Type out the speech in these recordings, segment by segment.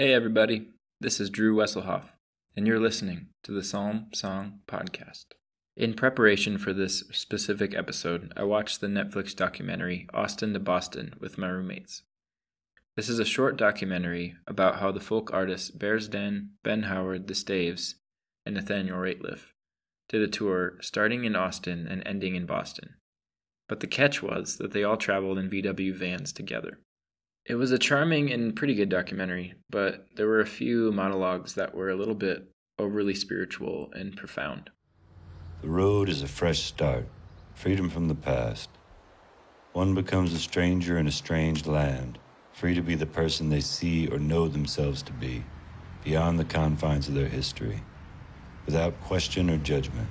Hey everybody, this is Drew Wesselhoff, and you're listening to the Psalm Song Podcast. In preparation for this specific episode, I watched the Netflix documentary Austin to Boston with my roommates. This is a short documentary about how the folk artists Bear's Den, Ben Howard, the Staves, and Nathaniel Rateliff did a tour starting in Austin and ending in Boston. But the catch was that they all traveled in VW vans together. It was a charming and pretty good documentary, but there were a few monologues that were a little bit overly spiritual and profound. The road is a fresh start, freedom from the past. One becomes a stranger in a strange land, free to be the person they see or know themselves to be, beyond the confines of their history, without question or judgment.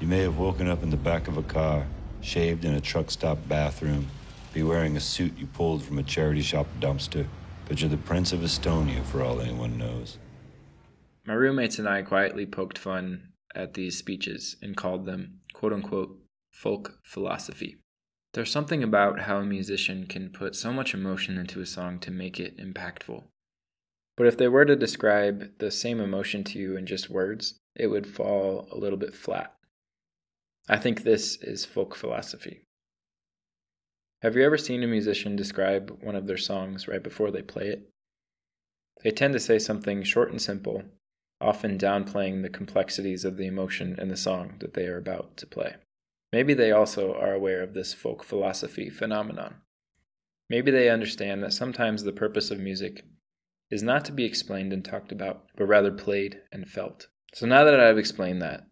You may have woken up in the back of a car, shaved in a truck stop bathroom, be wearing a suit you pulled from a charity shop dumpster, but you're the Prince of Estonia for all anyone knows. My roommates and I quietly poked fun at these speeches and called them, quote-unquote, folk philosophy. There's something about how a musician can put so much emotion into a song to make it impactful. But if they were to describe the same emotion to you in just words, it would fall a little bit flat. I think this is folk philosophy. Have you ever seen a musician describe one of their songs right before they play it? They tend to say something short and simple, often downplaying the complexities of the emotion in the song that they are about to play. Maybe they also are aware of this folk philosophy phenomenon. Maybe they understand that sometimes the purpose of music is not to be explained and talked about, but rather played and felt. So now that I've explained that,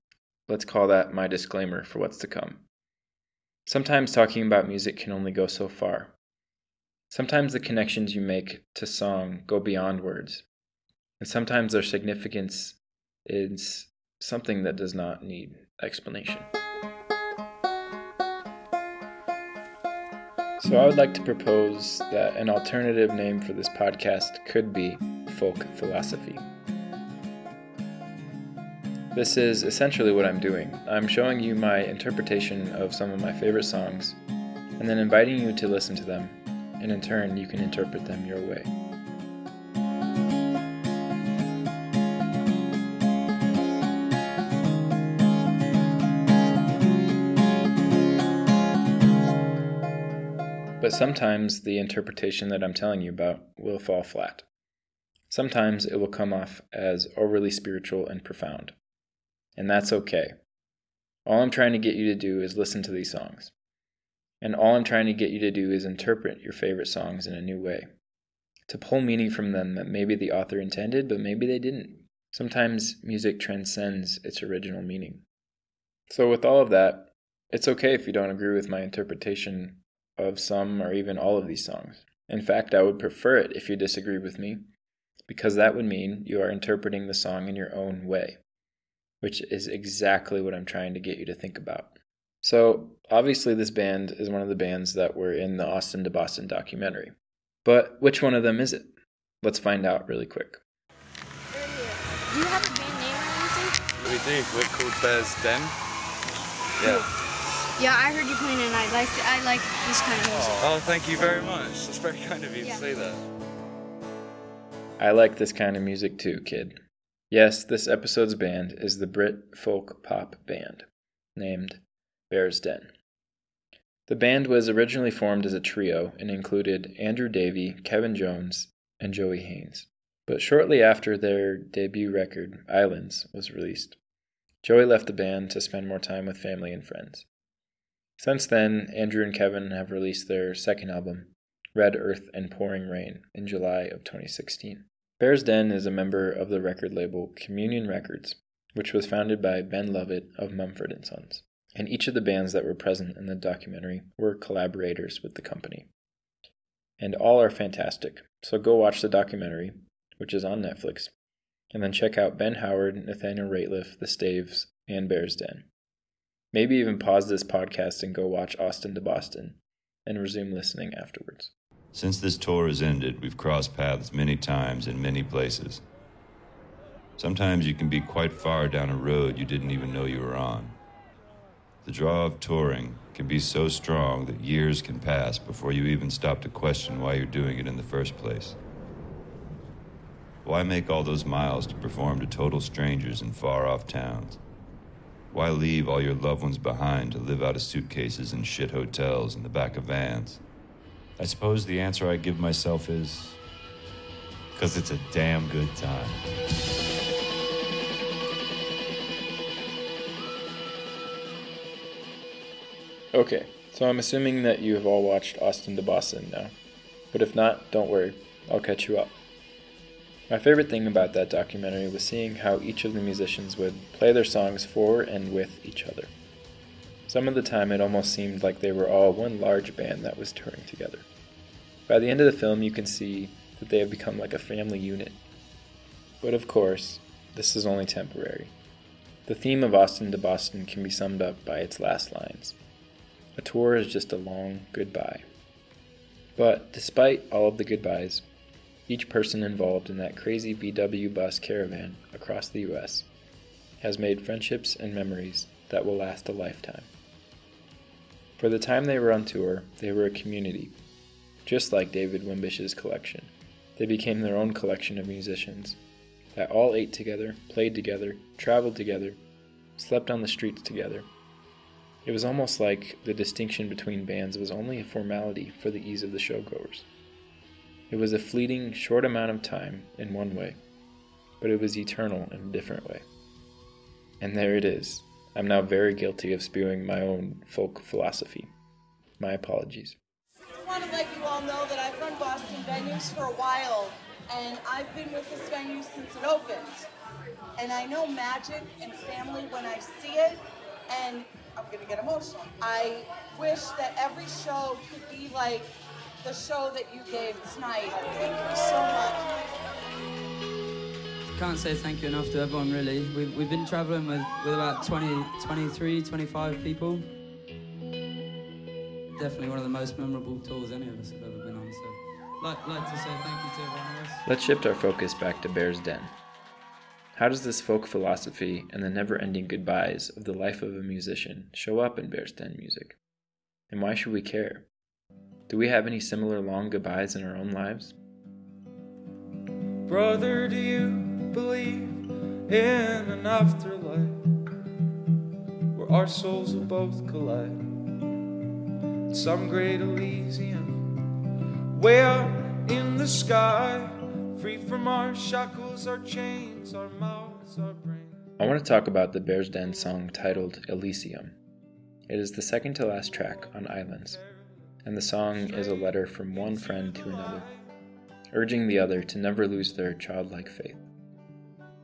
let's call that my disclaimer for what's to come. Sometimes talking about music can only go so far. Sometimes the connections you make to song go beyond words, and sometimes their significance is something that does not need explanation. So I would like to propose that an alternative name for this podcast could be folk philosophy. This is essentially what I'm doing. I'm showing you my interpretation of some of my favorite songs, and then inviting you to listen to them, and in turn, you can interpret them your way. But sometimes the interpretation that I'm telling you about will fall flat. Sometimes it will come off as overly spiritual and profound. And that's okay. All I'm trying to get you to do is listen to these songs. And all I'm trying to get you to do is interpret your favorite songs in a new way. To pull meaning from them that maybe the author intended, but maybe they didn't. Sometimes music transcends its original meaning. So with all of that, it's okay if you don't agree with my interpretation of some or even all of these songs. In fact, I would prefer it if you disagree with me, because that would mean you are interpreting the song in your own way, which is exactly what I'm trying to get you to think about. So, obviously this band is one of the bands that were in the Austin to Boston documentary. But which one of them is it? Let's find out really quick. Do you have a band name or anything? We do. We're called Bear's Den. Yeah. Yeah, I heard you playing and I like this kind of music. Oh, thank you very much. That's very kind of you to say that. I like this kind of music too, kid. Yes, this episode's band is the Brit folk pop band, named Bear's Den. The band was originally formed as a trio and included Andrew Davey, Kevin Jones, and Joey Haynes. But shortly after their debut record, Islands, was released, Joey left the band to spend more time with family and friends. Since then, Andrew and Kevin have released their second album, Red Earth and Pouring Rain, in July of 2016. Bear's Den is a member of the record label Communion Records, which was founded by Ben Lovett of Mumford & Sons, and each of the bands that were present in the documentary were collaborators with the company. And all are fantastic, so go watch the documentary, which is on Netflix, and then check out Ben Howard, Nathaniel Rateliff, The Staves, and Bear's Den. Maybe even pause this podcast and go watch Austin to Boston, and resume listening afterwards. Since this tour has ended, we've crossed paths many times in many places. Sometimes you can be quite far down a road you didn't even know you were on. The draw of touring can be so strong that years can pass before you even stop to question why you're doing it in the first place. Why make all those miles to perform to total strangers in far-off towns? Why leave all your loved ones behind to live out of suitcases in shit hotels in the back of vans? I suppose the answer I give myself is, 'cause it's a damn good time. Okay, so I'm assuming that you have all watched Austin to Boston now. But if not, don't worry, I'll catch you up. My favorite thing about that documentary was seeing how each of the musicians would play their songs for and with each other. Some of the time it almost seemed like they were all one large band that was touring together. By the end of the film you can see that they have become like a family unit. But of course, this is only temporary. The theme of Austin to Boston can be summed up by its last lines. A tour is just a long goodbye. But despite all of the goodbyes, each person involved in that crazy VW bus caravan across the U.S. has made friendships and memories that will last a lifetime. For the time they were on tour, they were a community, just like David Wimbish's collection. They became their own collection of musicians that all ate together, played together, traveled together, slept on the streets together. It was almost like the distinction between bands was only a formality for the ease of the showgoers. It was a fleeting, short amount of time in one way, but it was eternal in a different way. And there it is. I'm now very guilty of spewing my own folk philosophy. My apologies. I just want to let you all know that I've run Boston venues for a while, and I've been with this venue since it opened. And I know magic and family when I see it, and I'm going to get emotional. I wish that every show could be like the show that you gave tonight. Thank you so much. Can't say thank you enough to everyone, really. We've been traveling with about 20, 23, 25 people. Definitely one of the most memorable tours any of us have ever been on, so like to say thank you to everyone else. Let's shift our focus back to Bear's Den. How does this folk philosophy and the never-ending goodbyes of the life of a musician show up in Bear's Den music? And why should we care? Do we have any similar long goodbyes in our own lives? Brother, do you believe in an afterlife where our souls will both collide in some great Elysium, way up in the sky, free from our shackles, our chains, our mouths, our brains? I want to talk about the Bear's Den song titled Elysium. It is the second to last track on Islands, and the song is a letter from one friend to another, urging the other to never lose their childlike faith.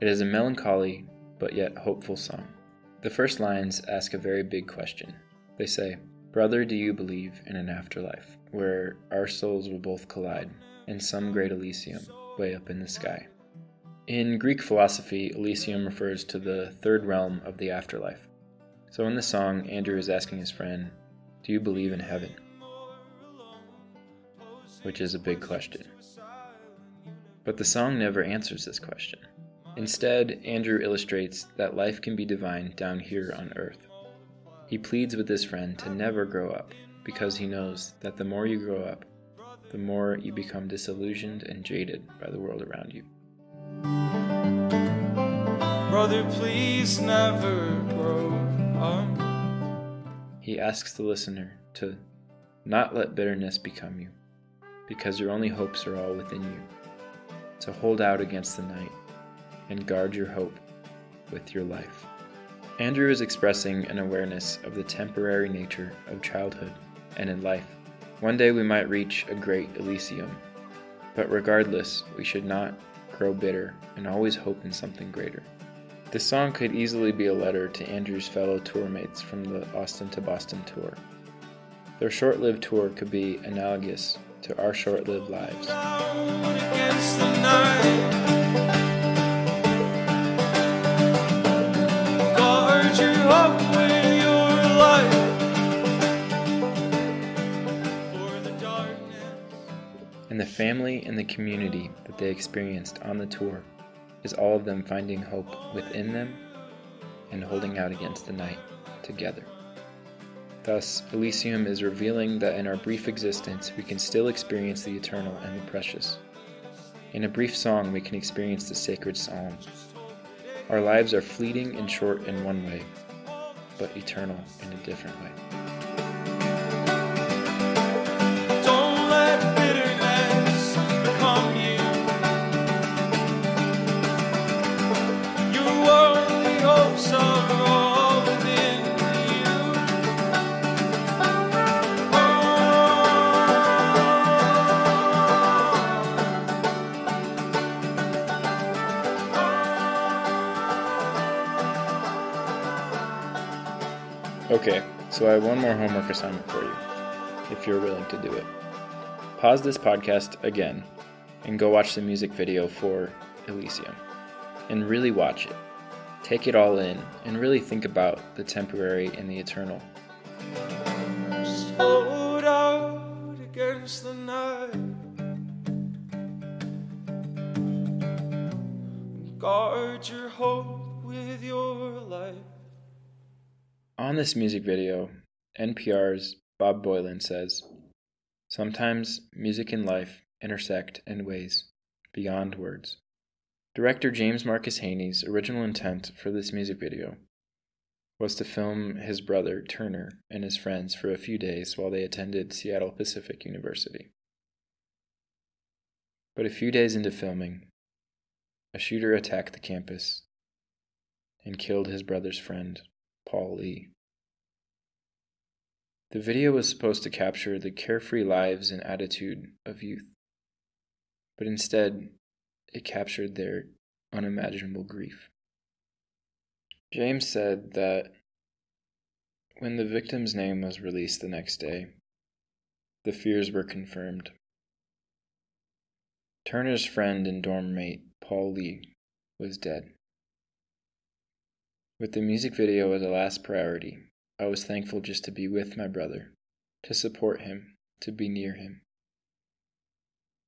It is a melancholy, but yet hopeful song. The first lines ask a very big question. They say, "Brother, do you believe in an afterlife, where our souls will both collide, in some great Elysium, way up in the sky?" In Greek philosophy, Elysium refers to the third realm of the afterlife. So in the song, Andrew is asking his friend, "Do you believe in heaven?" which is a big question. But the song never answers this question. Instead, Andrew illustrates that life can be divined down here on earth. He pleads with his friend to never grow up, because he knows that the more you grow up, the more you become disillusioned and jaded by the world around you. Brother, please never grow up. He asks the listener to not let bitterness become you, because your only hopes are all within you. So hold out against the night, and guard your hope with your life. Andrew is expressing an awareness of the temporary nature of childhood and in life. One day we might reach a great Elysium, but regardless, we should not grow bitter and always hope in something greater. This song could easily be a letter to Andrew's fellow tourmates from the Austin to Boston tour. Their short-lived tour could be analogous to our short-lived lives. And the family and the community that they experienced on the tour is all of them finding hope within them and holding out against the night together. Thus, Elysium is revealing that in our brief existence, we can still experience the eternal and the precious. In a brief song, we can experience the sacred psalm. Our lives are fleeting and short in one way, but eternal in a different way. Don't let bitterness become you. You are the hopes of all within you. Okay, so I have one more homework assignment for you, if you're willing to do it. Pause this podcast again and go watch the music video for Elysium and really watch it. Take it all in and really think about the temporary and the eternal. Just hold out against the night. Guard your hope with your life. On this music video, NPR's Bob Boylan says, "Sometimes music and life intersect in ways beyond words." Director James Marcus Haney's original intent for this music video was to film his brother Turner and his friends for a few days while they attended Seattle Pacific University. But a few days into filming, a shooter attacked the campus and killed his brother's friend, Paul Lee. The video was supposed to capture the carefree lives and attitude of youth, but instead, it captured their unimaginable grief. James said that when the victim's name was released the next day, the fears were confirmed. Turner's friend and dorm mate, Paul Lee, was dead. With the music video as a last priority, I was thankful just to be with my brother, to support him, to be near him.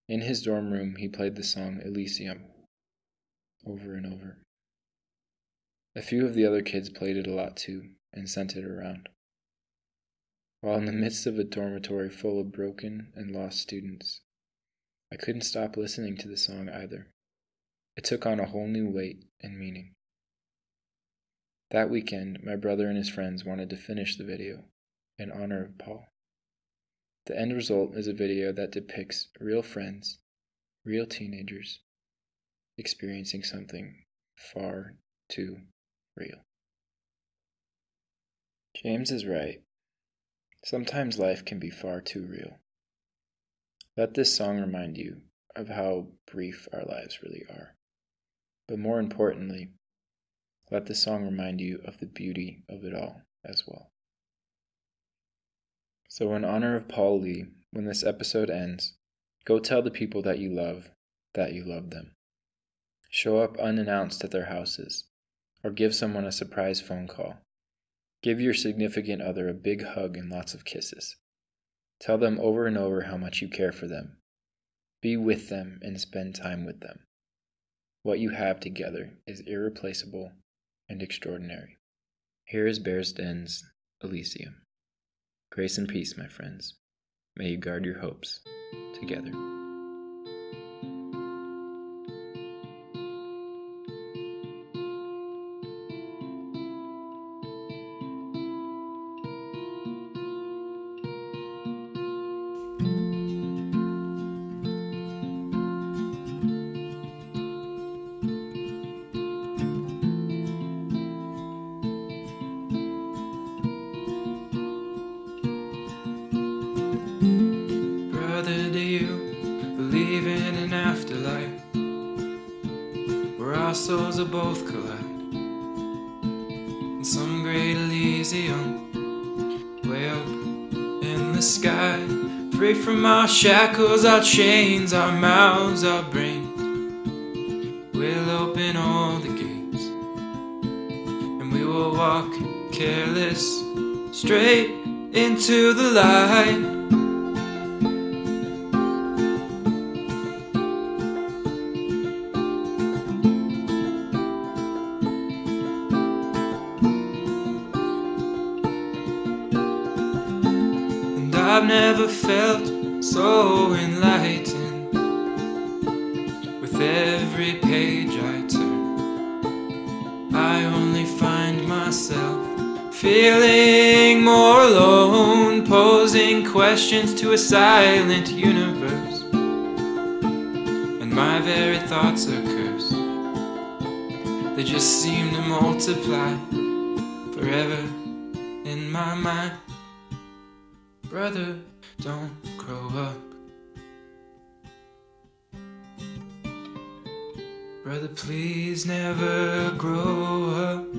In his dorm room, he played the song Elysium over and over. A few of the other kids played it a lot too and sent it around. While in the midst of a dormitory full of broken and lost students, I couldn't stop listening to the song either. It took on a whole new weight and meaning. That weekend, my brother and his friends wanted to finish the video in honor of Paul. The end result is a video that depicts real friends, real teenagers, experiencing something far too real. James is right. Sometimes life can be far too real. Let this song remind you of how brief our lives really are. But more importantly, let the song remind you of the beauty of it all as well. So in honor of Paul Lee, when this episode ends, go tell the people that you love them. Show up unannounced at their houses, or give someone a surprise phone call. Give your significant other a big hug and lots of kisses. Tell them over and over how much you care for them. Be with them and spend time with them. What you have together is irreplaceable and extraordinary. Here is Bear's Den's Elysium. Grace and peace, my friends. May you guard your hopes together. Souls will both collide in some great Elysium, way up in the sky. Free from our shackles, our chains, our mouths, our brains. We'll open all the gates, and we will walk careless straight into the light. I've never felt so enlightened. every page I turn, I only find myself feeling more alone, posing questions to a silent universe, and my very thoughts are cursed. They just seem to multiply forever in my mind. Brother, don't grow up. Brother, please never grow up.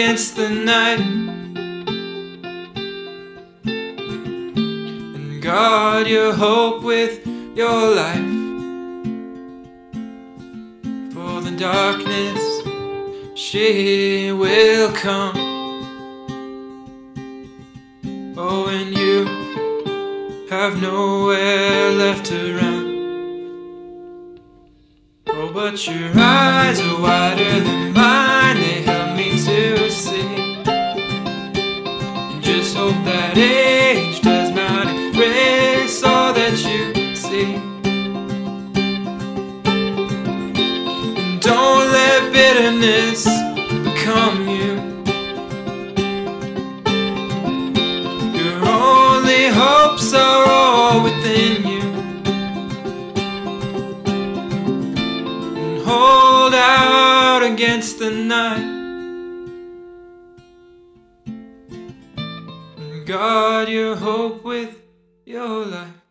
Against the night, and guard your hope with your life, for the darkness she will come. Oh, and you have nowhere left to run. Oh, but your eyes are wider than mine, they help me to hope that age does not erase all that you see. And don't let bitterness become you. Your only hopes are all within you. And hold out against the night. Guard your hope with your life.